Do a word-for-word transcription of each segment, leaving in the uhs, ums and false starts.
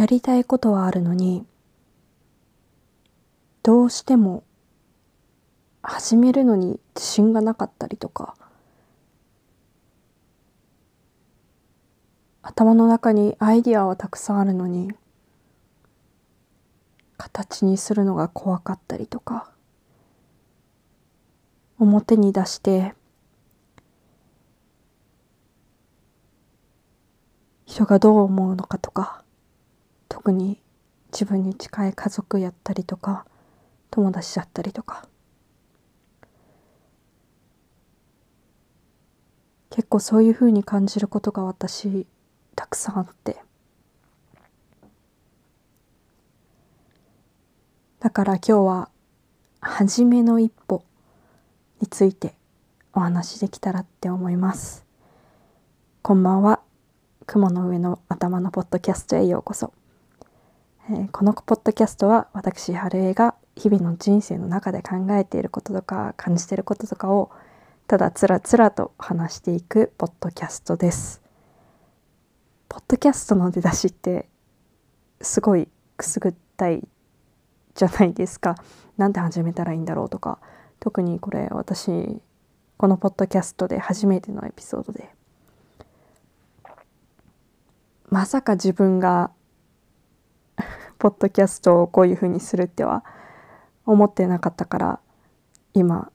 やりたいことはあるのに、どうしても始めるのに自信がなかったりとか、頭の中にアイディアはたくさんあるのに形にするのが怖かったりとか、表に出して人がどう思うのかとか、特に自分に近い家族やったりとか友達だったりとか、結構そういうふうに感じることが私たくさんあって、だから今日は初めの一歩についてお話しできたらって思います。こんばんは。雲の上の頭のポッドキャストへようこそ。えー、このポッドキャストは私春江が日々の人生の中で考えていることとか感じていることとかをただつらつらと話していくポッドキャストです。ポッドキャストの出だしってすごいくすぐったいじゃないですか。なんで始めたらいいんだろうとか、特にこれ私このポッドキャストで初めてのエピソードで、まさか自分がポッドキャストをこういう風にするっては思ってなかったから、今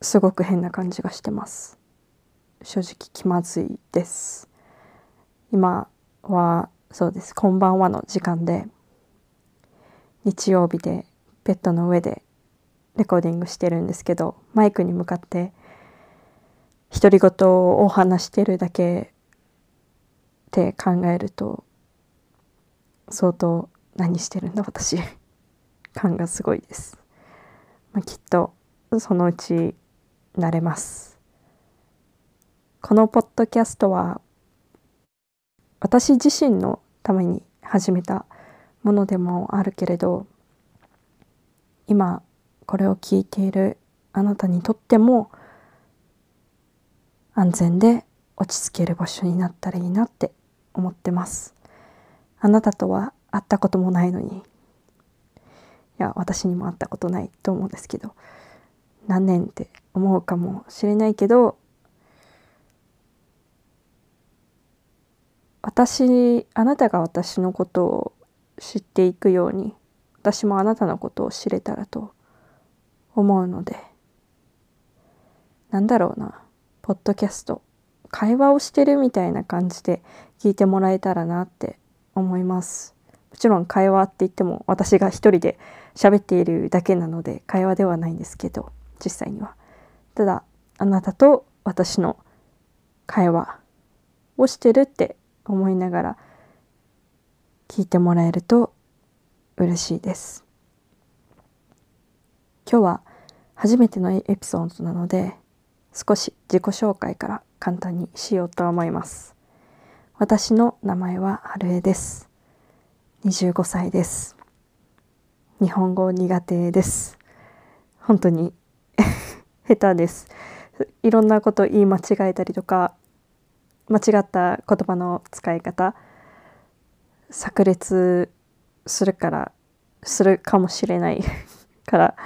すごく変な感じがしてます。正直気まずいです。今はそうです、こんばんはの時間で、日曜日でベッドの上でレコーディングしてるんですけど、マイクに向かって独り言を話してるだけって考えると、相当何してるんだ私感がすごいです。まあ、きっとそのうち慣れます。このポッドキャストは私自身のために始めたものでもあるけれど、今これを聞いているあなたにとっても安全で落ち着ける場所になったらいいなって思ってます。あなたとは会ったこともないのに、いや私にも会ったことないと思うんですけど、何年って思うかもしれないけど、私あなたが私のことを知っていくように、私もあなたのことを知れたらと思うので、なんだろうな、ポッドキャスト会話をしてるみたいな感じで聞いてもらえたらなって思います。もちろん会話って言っても私が一人で喋っているだけなので会話ではないんですけど、実際にはただあなたと私の会話をしてるって思いながら聞いてもらえると嬉しいです。今日は初めてのエピソードなので、少し自己紹介から簡単にしようと思います。私の名前は春江です。にじゅうごさいです。日本語苦手です。本当に下手です。いろんなこと言い間違えたりとか、間違った言葉の使い方炸裂するからするかもしれないから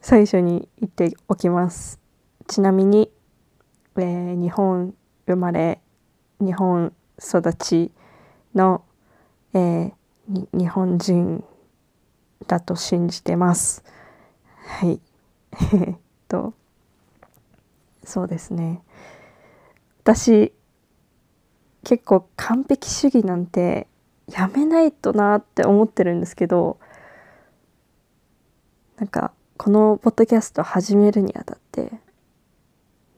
最初に言っておきます。ちなみに、えー、日本生まれ日本育ちの、えー、日本人だと信じてます。はいえっとそうですね、私結構完璧主義なんてやめないとなって思ってるんですけど、なんかこのポッドキャスト始めるにあたって、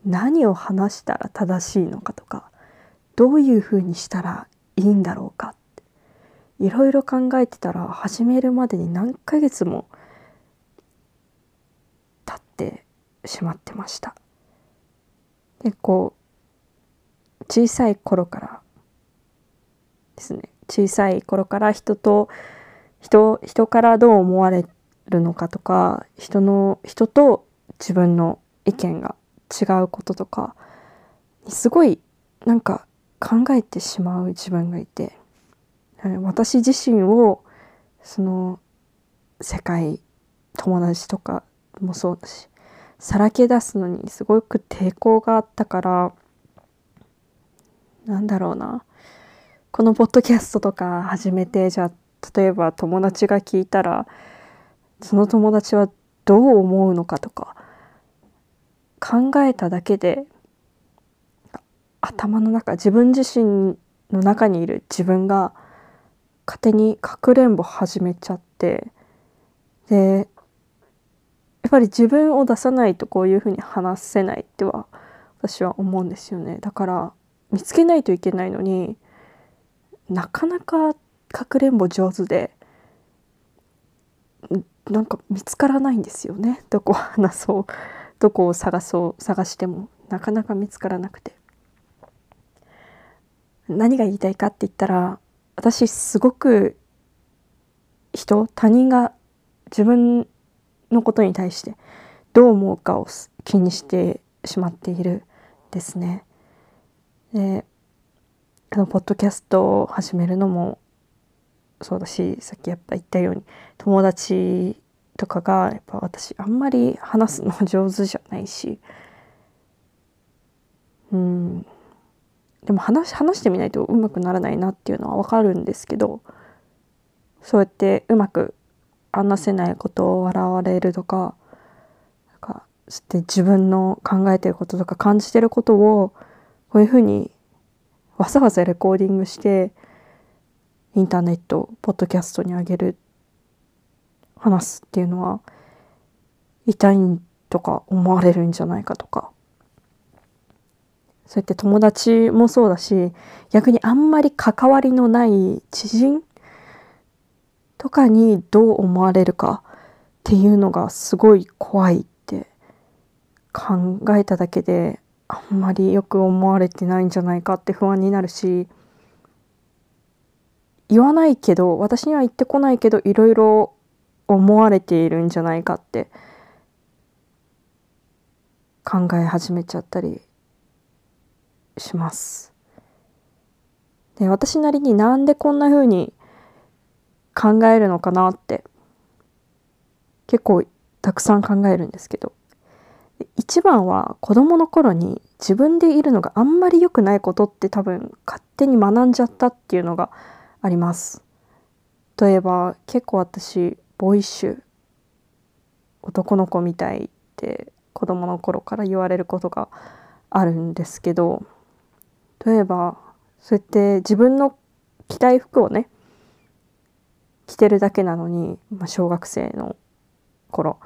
何を話したら正しいのかとか、どういうふうにしたらいいんだろうかっていろいろ考えてたら、始めるまでに何ヶ月も経ってしまってました。結構小さい頃からですね、小さい頃から人と人人からどう思われるのかとか、人の人と自分の意見が違うこととか、すごいなんか考えてしまう自分がいて、私自身をその世界、友達とかもそうだし、さらけ出すのにすごく抵抗があったから、なんだろうな、このポッドキャストとか始めて、じゃあ例えば友達が聞いたらその友達はどう思うのかとか考えただけで、頭の中、自分自身の中にいる自分が勝手にかくれんぼ始めちゃって、でやっぱり自分を出さないとこういうふうに話せないっては私は思うんですよね。だから見つけないといけないのに、なかなかかくれんぼ上手で、なんか見つからないんですよね。どこを話そう、どこを探そう、探してもなかなか見つからなくて、何が言いたいかって言ったら、私すごく人他人が自分のことに対してどう思うかを気にしてしまっているですね。で、あのポッドキャストを始めるのもそうだし、さっきやっぱ言ったように友達とかがやっぱ私あんまり話すの上手じゃないし、うん、でも 話, 話してみないとうまくならないなっていうのは分かるんですけど、そうやってうまく話せないことを笑われるとか、なんかして自分の考えてることとか感じてることをこういうふうにわざわざレコーディングしてインターネット、ポッドキャストに上げる、話すっていうのは痛いとか思われるんじゃないかとか、そうやって友達もそうだし、逆にあんまり関わりのない知人とかにどう思われるかっていうのがすごい怖いって考えただけで、あんまりよく思われてないんじゃないかって不安になるし、言わないけど、私には言ってこないけどいろいろ思われているんじゃないかって考え始めちゃったりします。で、私なりになんでこんな風に考えるのかなって結構たくさん考えるんですけど、一番は子供の頃に自分でいるのがあんまり良くないことって多分勝手に学んじゃったっていうのがあります。例えば結構私ボーイッシュ、男の子みたいって子供の頃から言われることがあるんですけど、例えばそうやって自分の着たい服をね着てるだけなのに、まあ、小学生の頃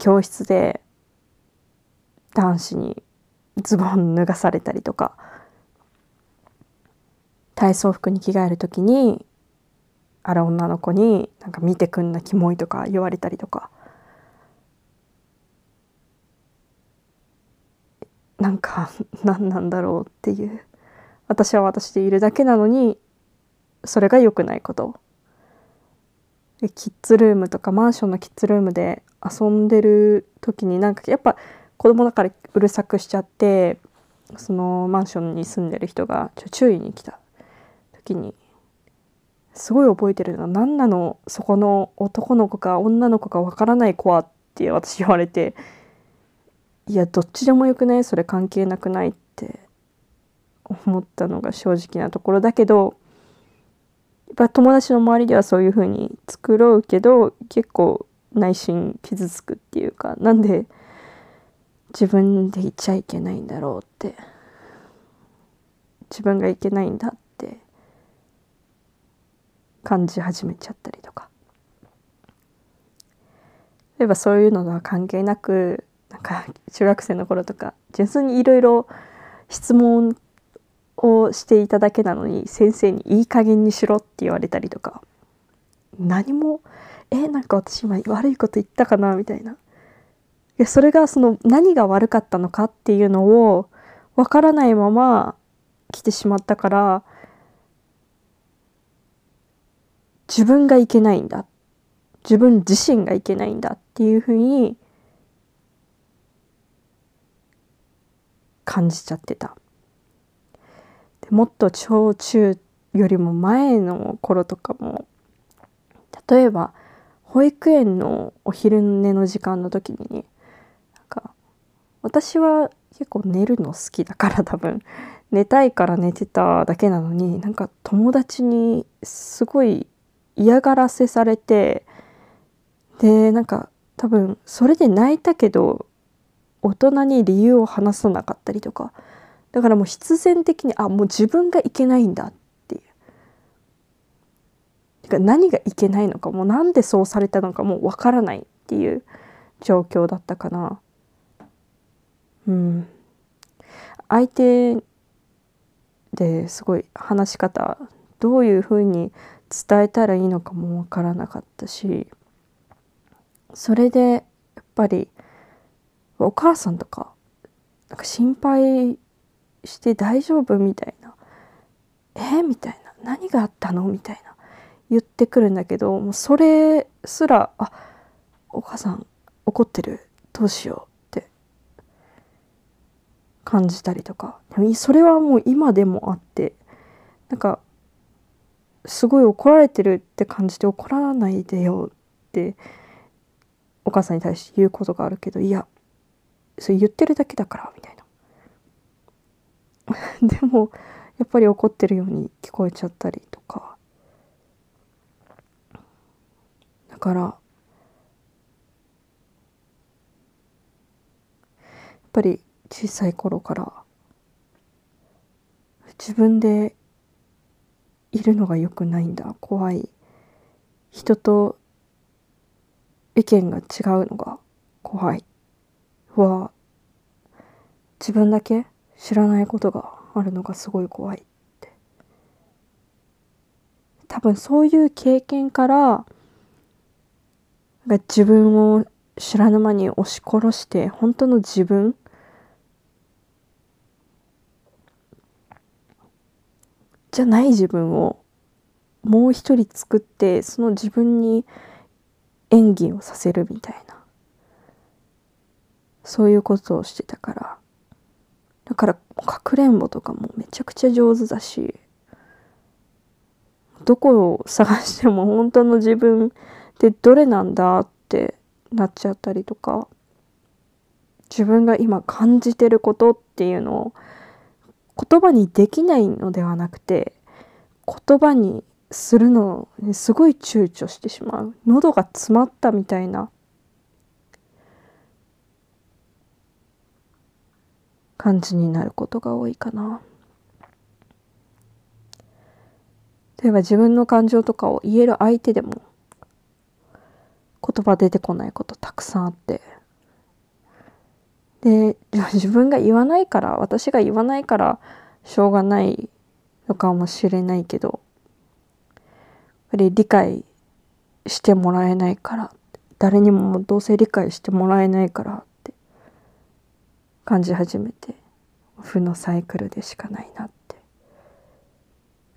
教室で男子にズボン脱がされたりとか、体操服に着替えるときにあら女の子になんか見てくんなキモいとか言われたりとか、なんか何なんだろうっていう、私は私でいるだけなのにそれが良くないこと。でキッズルームとかマンションのキッズルームで遊んでる時に、なんかやっぱ子供だからうるさくしちゃって、そのマンションに住んでる人がちょ注意に来た時に、すごい覚えてるのは、何なのそこの男の子か女の子かわからない子はって私言われて、いやどっちでもよくない、それ関係なくないって思ったのが正直なところだけど、やっぱ友達の周りではそういう風に繕うけど、結構内心傷つくっていうか、なんで自分でいちゃいけないんだろうって、自分がいけないんだって感じ始めちゃったりとか、例えばそういうのとは関係なく、なんか中学生の頃とか純粋にいろいろ質問をしていただけなのに、先生にいい加減にしろって言われたりとか、何もえなんか私今悪いこと言ったかなみたいな、いやそれがその何が悪かったのかっていうのをわからないまま来てしまったから、自分がいけないんだ、自分自身がいけないんだっていうふうに感じちゃってた。でもっと小中よりも前の頃とかも、例えば保育園のお昼寝の時間の時に、なんか私は結構寝るの好きだから、多分寝たいから寝てただけなのに、なんか友達にすごい嫌がらせされて、でなんか多分それで泣いたけど大人に理由を話さなかったりとか、だからもう必然的に、あ、もう自分がいけないんだっていう、てか何がいけないのか、もうなんでそうされたのかもうわからないっていう状況だったかな。うん、相手ですごい話し方、どういうふうに伝えたらいいのかもわからなかったし、それでやっぱりお母さんとか、なんか心配して大丈夫みたいな、えみたいな、何があったのみたいな言ってくるんだけど、もうそれすら、あ、お母さん怒ってる、どうしよう感じたりとか、それはもう今でもあって、なんかすごい怒られてるって感じて、怒らないでよってお母さんに対して言うことがあるけど、いやそれ言ってるだけだからみたいなでもやっぱり怒ってるように聞こえちゃったりとか、だからやっぱり小さい頃から自分でいるのが良くないんだ、怖い、人と意見が違うのが怖いは、自分だけ知らないことがあるのがすごい怖いって、多分そういう経験から自分を知らぬ間に押し殺して、本当の自分じゃない自分をもう一人作って、その自分に演技をさせるみたいな、そういうことをしてたから、だからかくれんぼとかもめちゃくちゃ上手だし、どこを探しても本当の自分ってどれなんだってなっちゃったりとか、自分が今感じてることっていうのを言葉にできないのではなくて、言葉にするのにすごい躊躇してしまう、喉が詰まったみたいな感じになることが多いかな。例えば自分の感情とかを言える相手でも言葉出てこないことたくさんあって、で自分が言わないから、私が言わないからしょうがないのかもしれないけど、やっぱり理解してもらえないから、誰にもどうせ理解してもらえないからって感じ始めて、負のサイクルでしかないなって。だ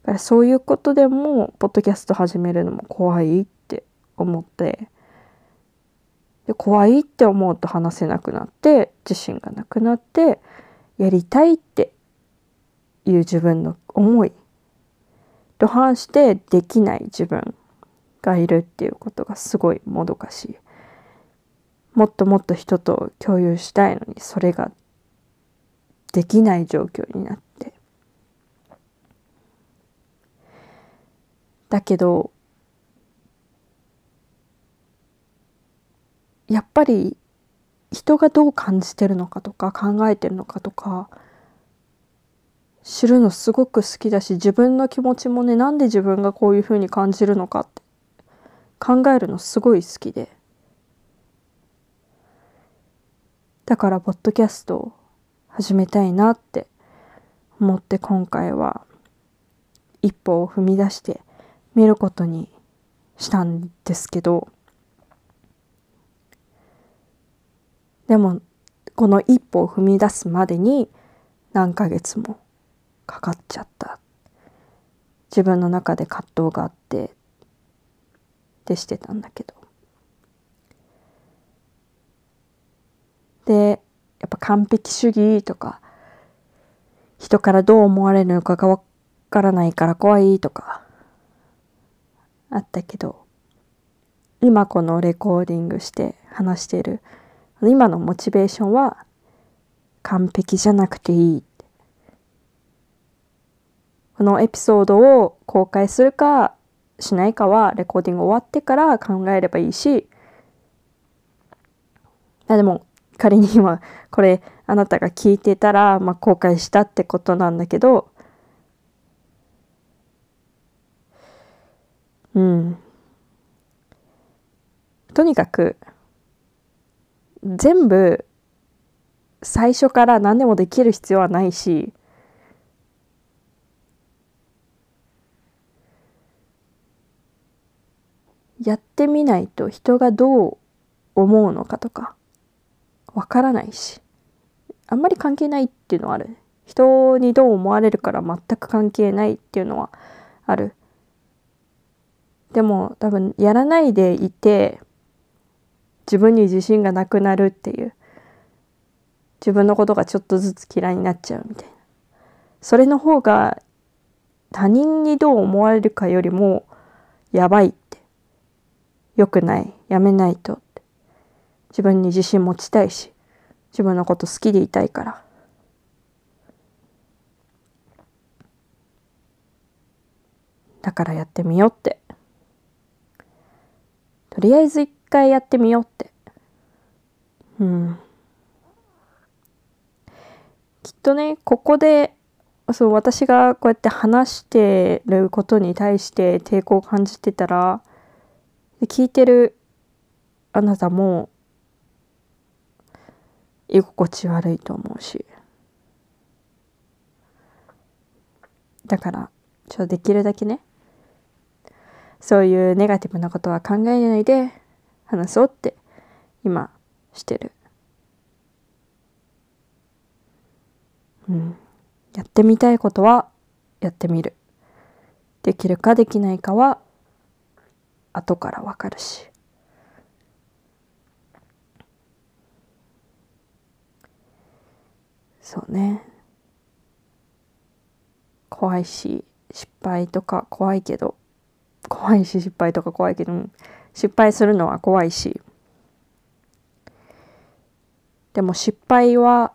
からそういうことでもポッドキャスト始めるのも怖いって思って、で怖いって思うと話せなくなって、自信がなくなって、やりたいっていう自分の思いと反してできない自分がいるっていうことがすごいもどかしい。もっともっと人と共有したいのに、それができない状況になって、だけどやっぱり人がどう感じてるのかとか考えてるのかとか知るのすごく好きだし、自分の気持ちもね、なんで自分がこういう風に感じるのかって考えるのすごい好きで、だからポッドキャストを始めたいなって思って、今回は一歩を踏み出してみることにしたんですけど、でもこの一歩を踏み出すまでに何ヶ月もかかっちゃった、自分の中で葛藤があってでしてたんだけど、でやっぱ完璧主義とか、人からどう思われるのかがからないから怖いとかあったけど、今このレコーディングして話している今のモチベーションは完璧じゃなくていい。このエピソードを公開するかしないかはレコーディング終わってから考えればいいし、あでも仮に今これあなたが聞いてたら、まあ、公開したってことなんだけど、うんとにかく全部最初から何でもできる必要はないし、やってみないと人がどう思うのかとかわからないし、あんまり関係ないっていうのはある。人にどう思われるから全く関係ないっていうのはある。でも多分やらないでいて自分に自信がなくなるっていう、自分のことがちょっとずつ嫌いになっちゃうみたいな、それの方が他人にどう思われるかよりもやばいって、よくない、やめないとって。自分に自信持ちたいし、自分のこと好きでいたいから、だからやってみようって、とりあえず一回やってみようって。うんきっとね、ここでそう私がこうやって話してることに対して抵抗を感じてたら、聞いてるあなたも居心地悪いと思うし、だからちょっとできるだけね、そういうネガティブなことは考えないで話そうって今してる。うん、やってみたいことはやってみる。できるかできないかは後からわかるし。そうね。怖いし失敗とか怖いけど、怖いし失敗とか怖いけど、失敗するのは怖いし。でも失敗は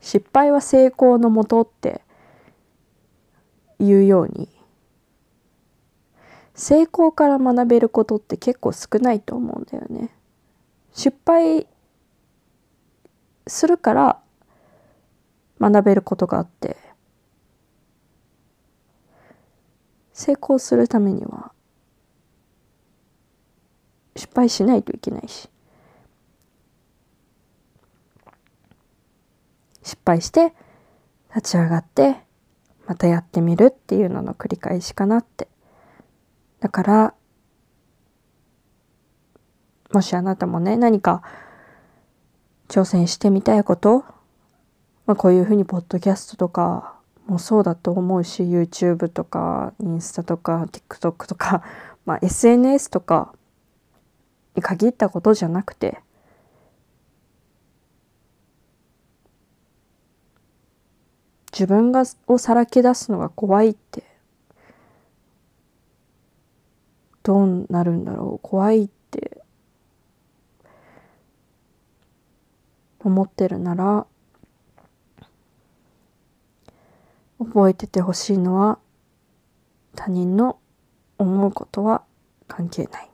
失敗は成功のもとっていうように、成功から学べることって結構少ないと思うんだよね。失敗するから学べることがあって、成功するためには失敗しないといけないし、失敗して立ち上がってまたやってみるっていうのの繰り返しかなって。だからもしあなたもね、何か挑戦してみたいこと、まあ、こういうふうにポッドキャストとかもそうだと思うし、 YouTube とかインスタとか TikTok とか、まあ、エスエヌエス とかに限ったことじゃなくて、自分がをさらけ出すのが怖いって、どうなるんだろう、怖いって思ってるなら、覚えててほしいのは、他人の思うことは関係ない。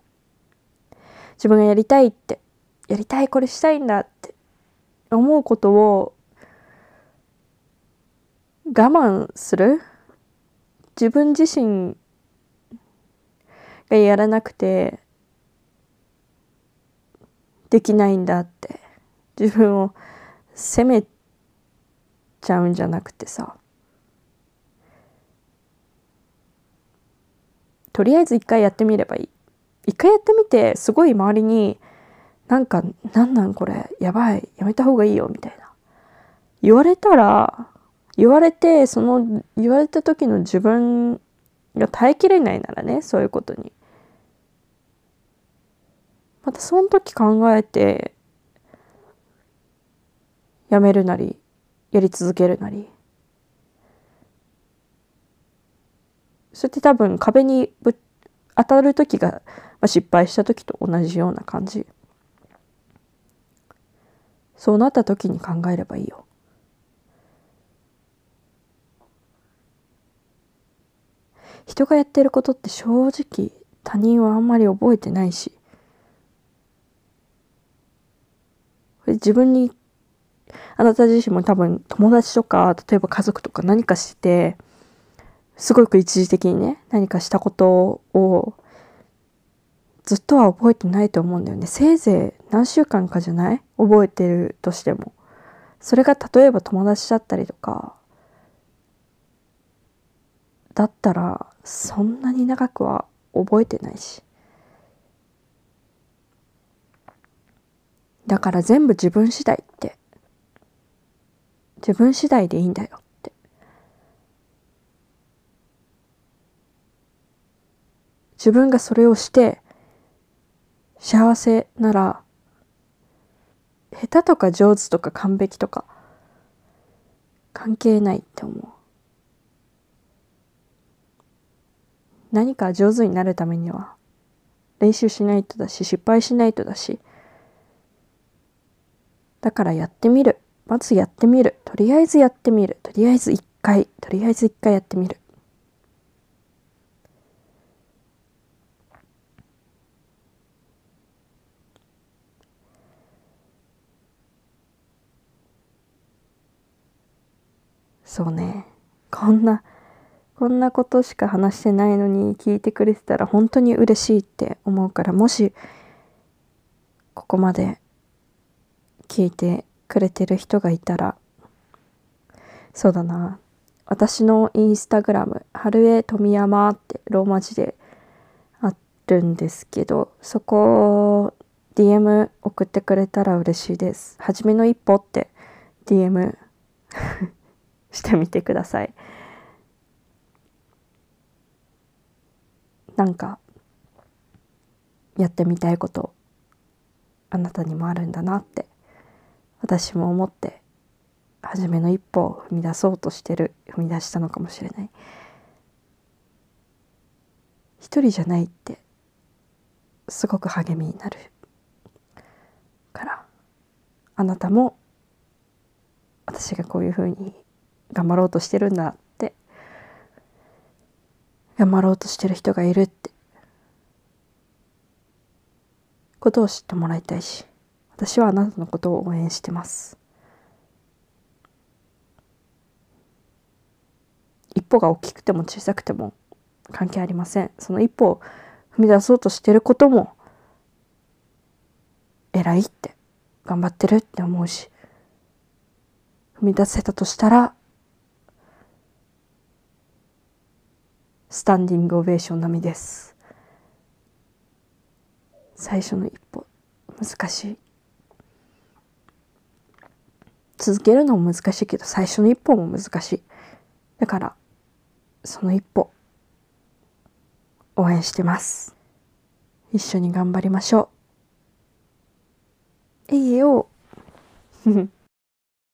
自分がやりたいって、やりたい、これしたいんだって思うことを我慢する、自分自身がやらなくてできないんだって自分を責めちゃうんじゃなくてさ、とりあえず一回やってみればいい。一回やってみて、すごい周りになんか、なんなんこれ、やばい、やめた方がいいよみたいな言われたら、言われてその言われた時の自分が耐えきれないならね、そういうことにまたその時考えてやめるなりやり続けるなりそれって多分壁にぶ当たる時が、まあ、失敗した時と同じような感じ。そうなった時に考えればいいよ。人がやってることって正直他人はあんまり覚えてないし、自分に、あなた自身も多分友達とか例えば家族とか何かしてすごく一時的にね何かしたことをずっとは覚えてないと思うんだよね。せいぜい何週間かじゃない覚えてるとしても。それが例えば友達だったりとかだったらそんなに長くは覚えてないし、だから全部自分次第って自分次第でいいんだよって、自分がそれをして幸せなら、下手とか上手とか完璧とか関係ないって思う。何か上手になるためには練習しないとだし、失敗しないとだし、だからやってみる、まずやってみる、とりあえずやってみる、とりあえず一回とりあえず一回やってみる。そうね、こんなこんなことしか話してないのに聞いてくれてたら本当に嬉しいって思うから、もしここまで聞いてくれてる人がいたら、そうだな、私のインスタグラム、春江富山ってローマ字であるんですけど、そこ ディーエム 送ってくれたら嬉しいです。初めの一歩って ディーエム してみてください。なんかやってみたいことあなたにもあるんだなって私も思って、初めの一歩を踏み出そうとしてる、踏み出したのかもしれない。一人じゃないってすごく励みになるから、あなたも私がこういうふうに頑張ろうとしてるんだって、頑張ろうとしてる人がいるってことを知ってもらいたいし、私はあなたのことを応援してます。一歩が大きくても小さくても関係ありません。その一歩を踏み出そうとしてることも偉いって、頑張ってるって思うし、踏み出せたとしたらスタンディングオベーション並みです。最初の一歩難しい、続けるのも難しいけど最初の一歩も難しい。だからその一歩応援してます。一緒に頑張りましょう。いいよ。